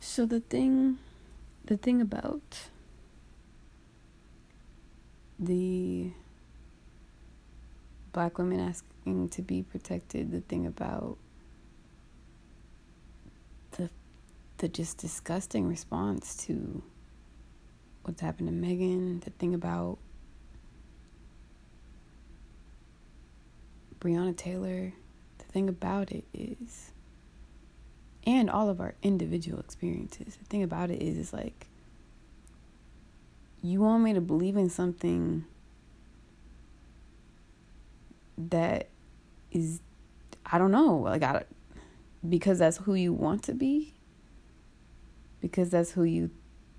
So the thing about the Black women asking to be protected, the thing about the just disgusting response to what's happened to Meghan, the thing about Breonna Taylor, the thing about it is, and all of our individual experiences, the thing about it is like, you want me to believe in something that is, I don't know, like, because that's who you want to be, because that's who you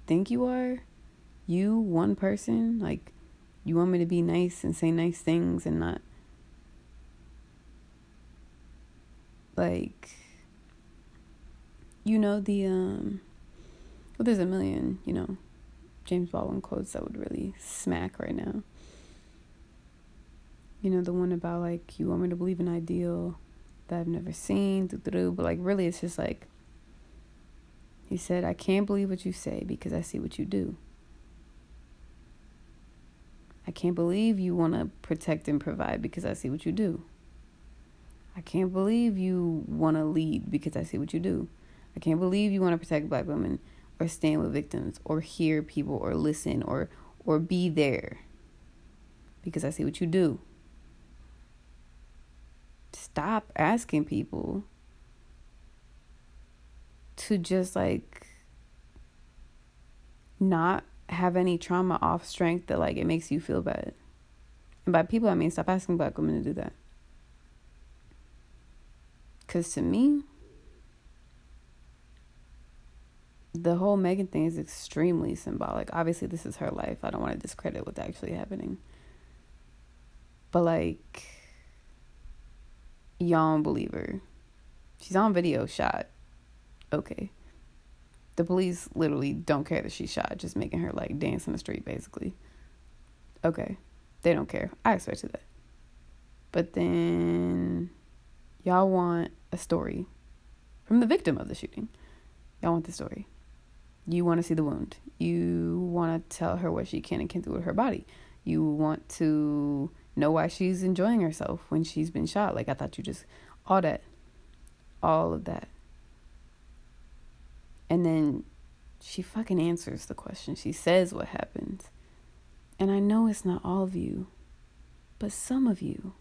think you are, you, one person, like, you want me to be nice and say nice things and not, like, you know, well, there's a million, you know, James Baldwin quotes that would really smack right now. You know, the one about, like, you want me to believe an ideal that I've never seen, but, like, really it's just, like, he said, I can't believe what you say because I see what you do. I can't believe you want to protect and provide because I see what you do. I can't believe you want to lead because I see what you do. I can't believe you want to protect Black women or stand with victims or hear people or listen or be there because I see what you do. Stop asking people to just, like, not have any trauma off strength that, like, it makes you feel bad. And by people, I mean stop asking Black women to do that. Because to me, the whole Meghan thing is extremely symbolic. Obviously, this is her life. I don't want to discredit what's actually happening. But, like, y'all don't believe her. She's on video shot. Okay. The police literally don't care that she's shot, just making her, like, dance in the street, basically. Okay. They don't care. I expected that. But then y'all want a story from the victim of the shooting. Y'all want the story. You want to see the wound. You want to tell her what she can and can't do with her body. You want to know why she's enjoying herself when she's been shot. Like, I thought you just, all that. All of that. And then she fucking answers the question. She says what happened. And I know it's not all of you, but some of you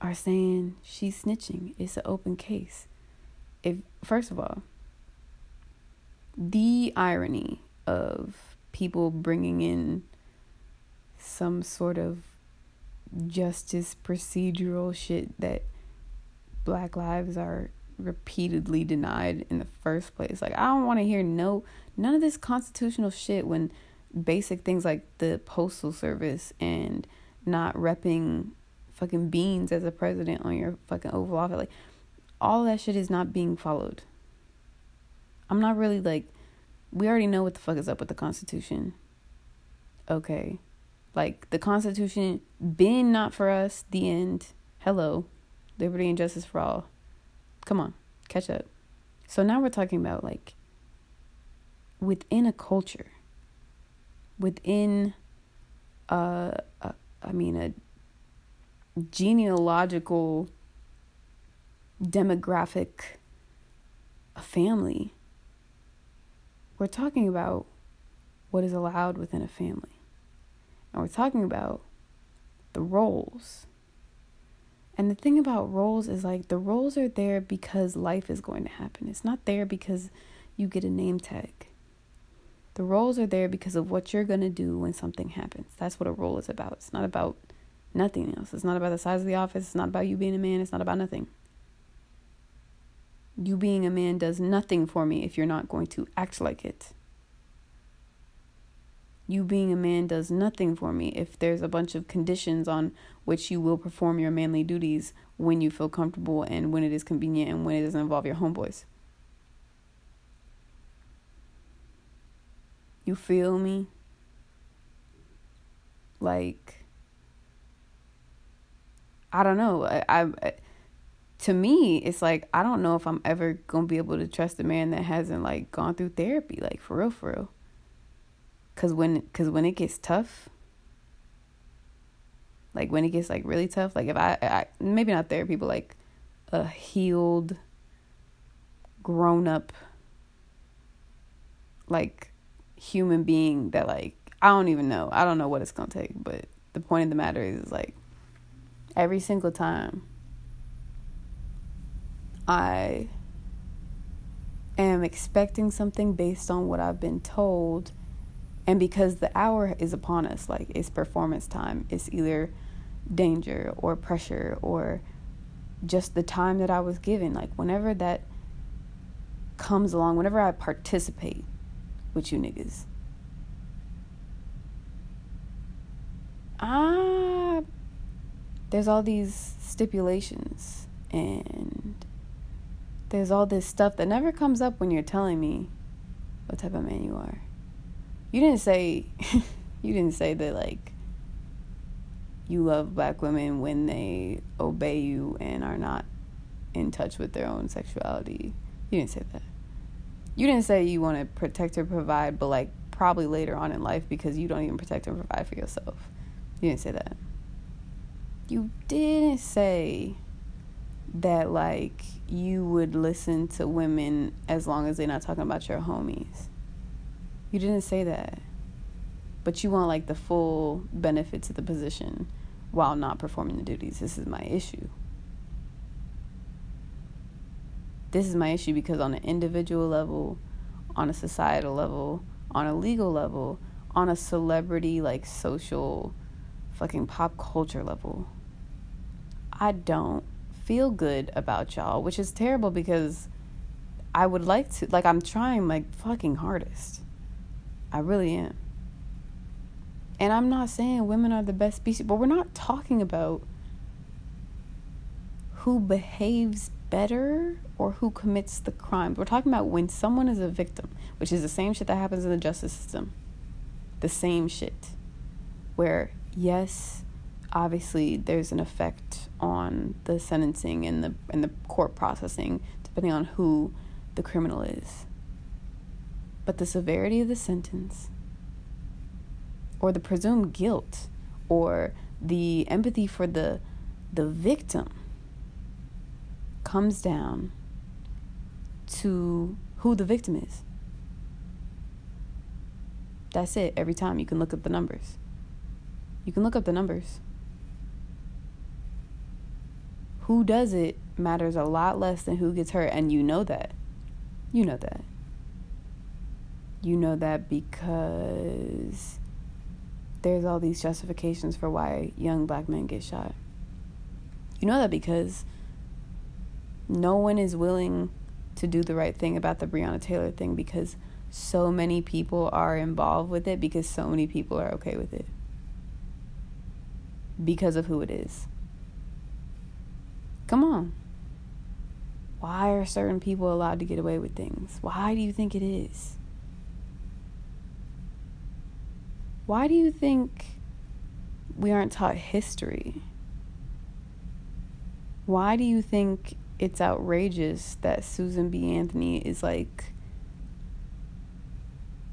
are saying she's snitching. It's an open case. First of all, the irony of people bringing in some sort of justice procedural shit that Black lives are repeatedly denied in the first place. Like, I don't want to hear none of this constitutional shit when basic things like the postal service and not repping fucking beans as a president on your fucking Oval Office, like, all that shit is not being followed. I'm not really, like, we already know what the fuck is up with the Constitution. Okay. Like, the Constitution been not for us, the end. Hello. Liberty and justice for all. Come on, catch up. So now we're talking about, like, within a culture, within a genealogical demographic, a family. We're talking about what is allowed within a family. And we're talking about the roles. And the thing about roles is, like, the roles are there because life is going to happen. It's not there because you get a name tag. The roles are there because of what you're going to do when something happens. That's what a role is about. It's not about nothing else. It's not about the size of the office. It's not about you being a man. It's not about nothing. You being a man does nothing for me if you're not going to act like it. You being a man does nothing for me if there's a bunch of conditions on which you will perform your manly duties when you feel comfortable and when it is convenient and when it doesn't involve your homeboys. You feel me? Like, I don't know. I to me, it's like, I don't know if I'm ever gonna be able to trust a man that hasn't, like, gone through therapy, like, for real, for real. Cause when it gets tough, like, when it gets, like, really tough, like, if I maybe not therapy, but, like, a healed, grown-up, like, human being that, like, I don't even know. I don't know what it's gonna take, but the point of the matter is, like, every single time I am expecting something based on what I've been told, and because the hour is upon us, like, it's performance time. It's either danger or pressure or just the time that I was given. Like, whenever that comes along, whenever I participate with you niggas, there's all these stipulations and there's all this stuff that never comes up when you're telling me what type of man you are. You didn't say that, like, you love black women when they obey you and are not in touch with their own sexuality. You didn't say that. You didn't say you want to protect or provide, but, like, probably later on in life because you don't even protect and provide for yourself. You didn't say that. You didn't say that, like, you would listen to women as long as they're not talking about your homies. You didn't say that. But you want, like, the full benefits of the position while not performing the duties. This is my issue. This is my issue because on an individual level, on a societal level, on a legal level, on a celebrity, like, social fucking pop culture level, I don't feel good about y'all, which is terrible because I would like to, like, I'm trying my fucking hardest. I really am. And I'm not saying women are the best species, but we're not talking about who behaves better or who commits the crime. We're talking about when someone is a victim, which is the same shit that happens in the justice system. The same shit. Where, yes, obviously there's an effect on the sentencing and the court processing, depending on who the criminal is. But the severity of the sentence, or the presumed guilt, or the empathy for the victim comes down to who the victim is. That's it. Every time you can look up the numbers. You can look up the numbers. Who does it matters a lot less than who gets hurt, and you know that. You know that. You know that because there's all these justifications for why young black men get shot. You know that because no one is willing to do the right thing about the Breonna Taylor thing because so many people are involved with it, because so many people are okay with it. Because of who it is. Come on. Why are certain people allowed to get away with things? Why do you think it is? Why do you think we aren't taught history? Why do you think it's outrageous that Susan B. Anthony is, like,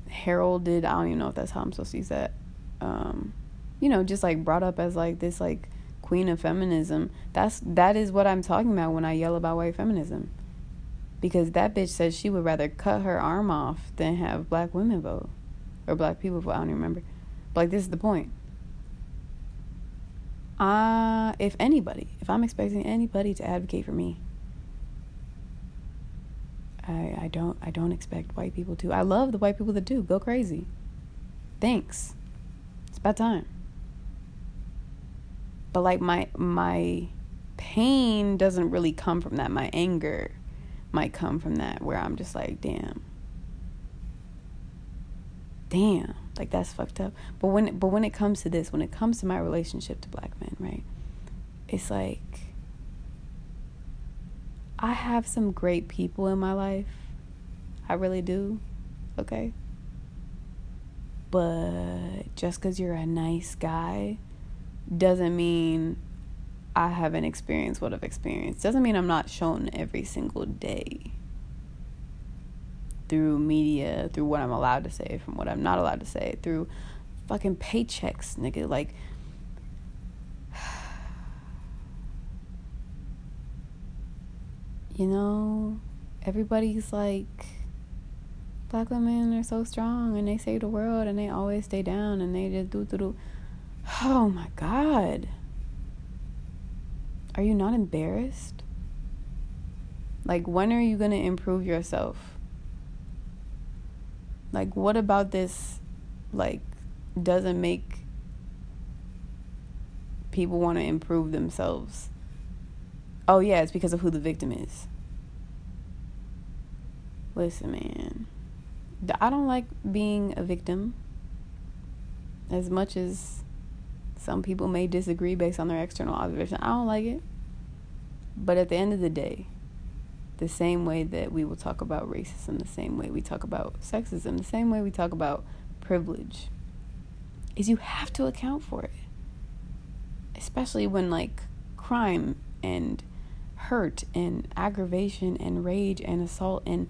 heralded? I don't even know if that's how I'm supposed to use that. You know, just, like, brought up as, like, this, like, queen of feminism. That is what I'm talking about when I yell about white feminism. Because that bitch says she would rather cut her arm off than have black women vote. Or black people vote, I don't even remember. But, like, this is the point. If I'm expecting anybody to advocate for me, I don't expect white people to. I love the white people that do. Go crazy. Thanks. It's about time. But, like, my pain doesn't really come from that. My anger might come from that, where I'm just like, damn, like, that's fucked up. But when it comes to this, when it comes to my relationship to black men, right? It's like, I have some great people in my life. I really do. Okay? But just because you're a nice guy doesn't mean I haven't experienced what I've experienced. Doesn't mean I'm not shown every single day through media, through what I'm allowed to say, from what I'm not allowed to say, through fucking paychecks, nigga. Like, you know, everybody's like, black women are so strong and they save the world and they always stay down and they just do. Oh my God. Are you not embarrassed? Like, when are you going to improve yourself? Like, what about this, like, doesn't make people want to improve themselves? Oh, yeah, it's because of who the victim is. Listen, man. I don't like being a victim. As much as some people may disagree based on their external observation, I don't like it. But at the end of the day, the same way that we will talk about racism, the same way we talk about sexism, the same way we talk about privilege, is you have to account for it. Especially when, like, crime and hurt and aggravation and rage and assault and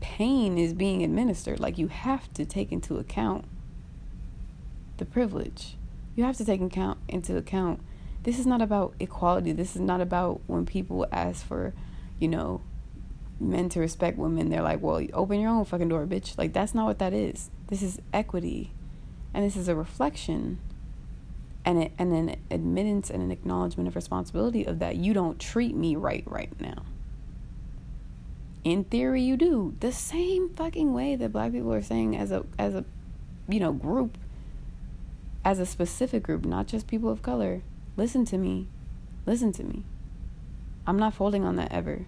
pain is being administered. Like, you have to take into account the privilege. You have to take into account. This is not about equality. This is not about when people ask for, you know, men to respect women. They're like, well, you open your own fucking door, bitch. Like, that's not what that is. This is equity. And this is a reflection and an admittance and an acknowledgement of responsibility of that. You don't treat me right now. In theory, you do. The same fucking way that black people are saying as a, you know, group, as a specific group, not just people of color. Listen to me. I'm not folding on that ever.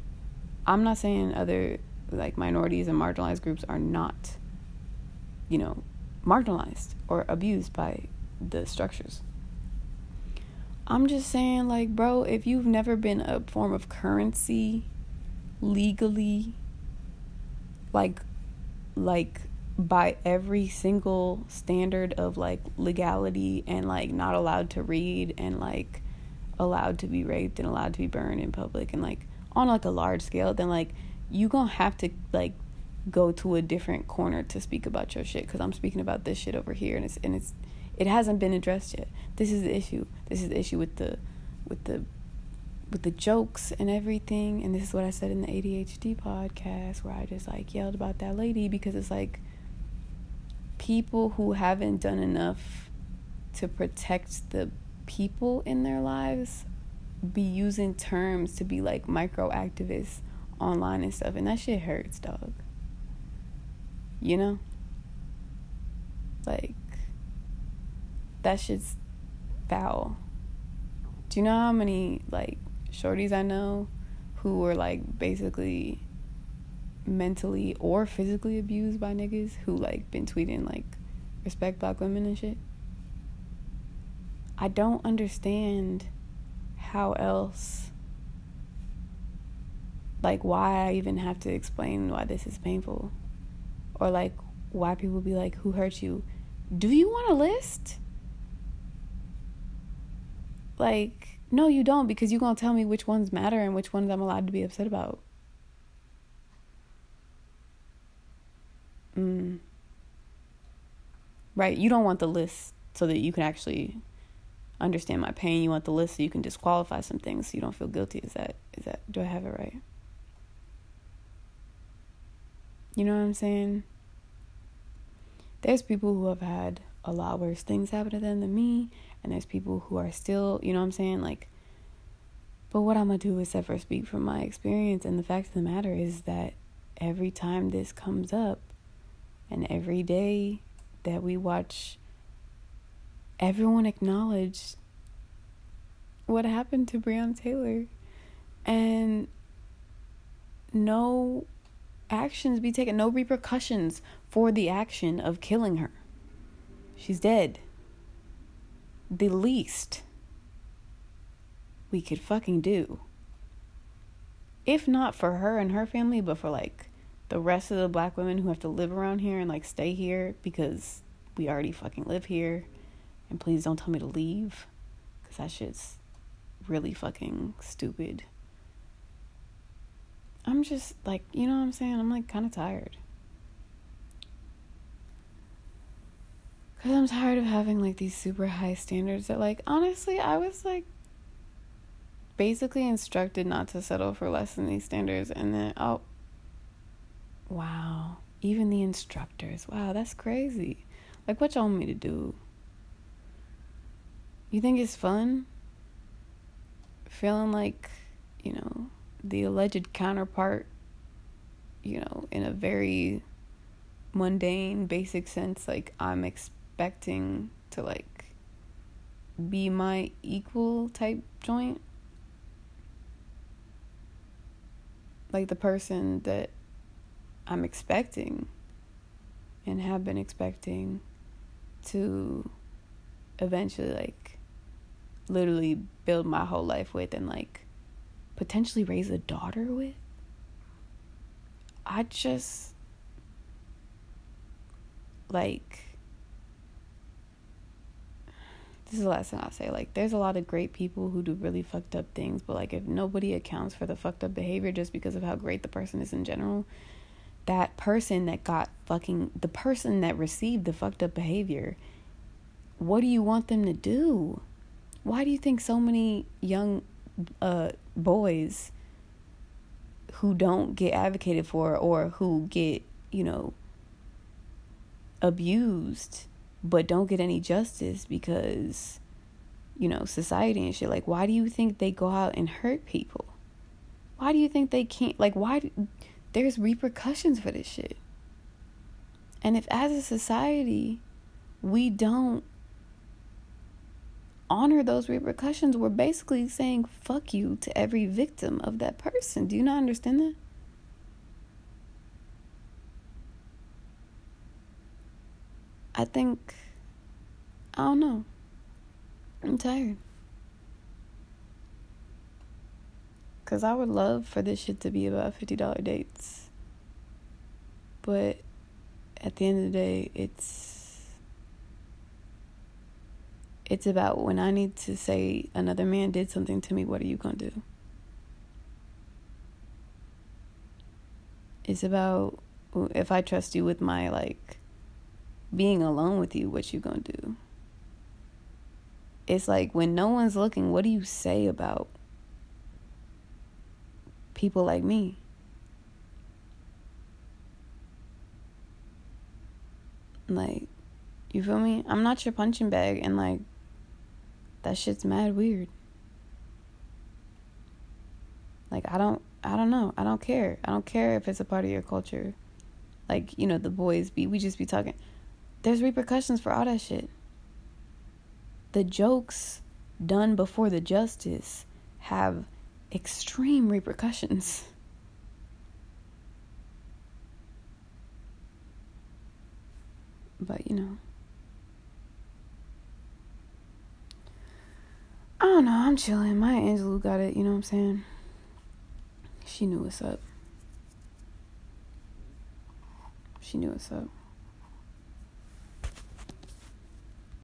I'm not saying other, like, minorities and marginalized groups are not, you know, marginalized or abused by the structures. I'm just saying, like, bro, if you've never been a form of currency legally, like by every single standard of, like, legality, and, like, not allowed to read, and, like, allowed to be raped and allowed to be burned in public, and, like, on, like, a large scale, then, like, you gonna have to, like, go to a different corner to speak about your shit, because I'm speaking about this shit over here, and it hasn't been addressed yet. This is the issue. This is the issue with the jokes and everything, and this is what I said in the ADHD podcast, where I just, like, yelled about that lady, because it's like, people who haven't done enough to protect the people in their lives be using terms to be like micro activists online and stuff, and that shit hurts, dog. You know, like, that shit's foul. Do you know how many, like, shorties I know who were, like, basically mentally or physically abused by niggas who, like, been tweeting, like, respect black women and shit? I don't understand how else, like, why I even have to explain why this is painful, or, like, why people be like, who hurt you? Do you want a list? Like, no, you don't, because you're gonna tell me which ones matter and which ones I'm allowed to be upset about. Right, you don't want the list so that you can actually understand my pain. You want the list so you can disqualify some things so you don't feel guilty. Is that, do I have it right? You know what I'm saying? There's people who have had a lot worse things happen to them than me, and there's people who are still, you know what I'm saying? Like, but what I'm gonna do is ever speak from my experience, and the fact of the matter is that every time this comes up, and every day that we watch everyone acknowledge what happened to Breonna Taylor, and no actions be taken, no repercussions for the action of killing her. She's dead. The least we could fucking do, if not for her and her family, but for, like, the rest of the black women who have to live around here and, like, stay here because we already fucking live here, and please don't tell me to leave, because That shit's really fucking stupid. I'm just like, you know what I'm saying? I'm like kind of tired. Because I'm tired of having like these super high standards that like, honestly, I was like basically instructed not to settle for less than these standards. And then, oh, wow. Even the instructors. Wow, that's crazy. Like, what y'all want me to do? You think it's fun? Feeling like, you know, the alleged counterpart, you know, in a very mundane, basic sense, like, I'm expecting to, like, be my equal type joint. Like, the person that I'm expecting and have been expecting to eventually, like, literally build my whole life with and, like, potentially raise a daughter with. I just, like, this is the last thing I'll say. Like, there's a lot of great people who do really fucked up things, but, like, if nobody accounts for the fucked up behavior just because of how great the person is in general, that person that got fucking, the person that received the fucked up behavior, what do you want them to do? Why do you think so many young boys who don't get advocated for or who get, you know, abused but don't get any justice because, you know, society and shit, like, why do you think they go out and hurt people? Why do you think they can't, like, why do, there's repercussions for this shit. And if as a society we don't honor those repercussions, we're basically saying fuck you to every victim of that person. Do you not understand that? I think, I don't know. I'm tired. Because I would love for this shit to be about $50 dates. But at the end of the day, it's about when I need to say another man did something to me, what are you going to do? It's about if I trust you with my, like, being alone with you, what you going to do? It's like when no one's looking, what do you say about people like me? Like, you feel me? I'm not your punching bag, and like, that shit's mad weird. Like, I don't know. I don't care. I don't care if it's a part of your culture. Like, you know, the boys be, we just be talking. There's repercussions for all that shit. The jokes done before the justice have extreme repercussions. But, you know, I don't know, I'm chilling. Maya Angelou got it, you know what I'm saying? She knew what's up.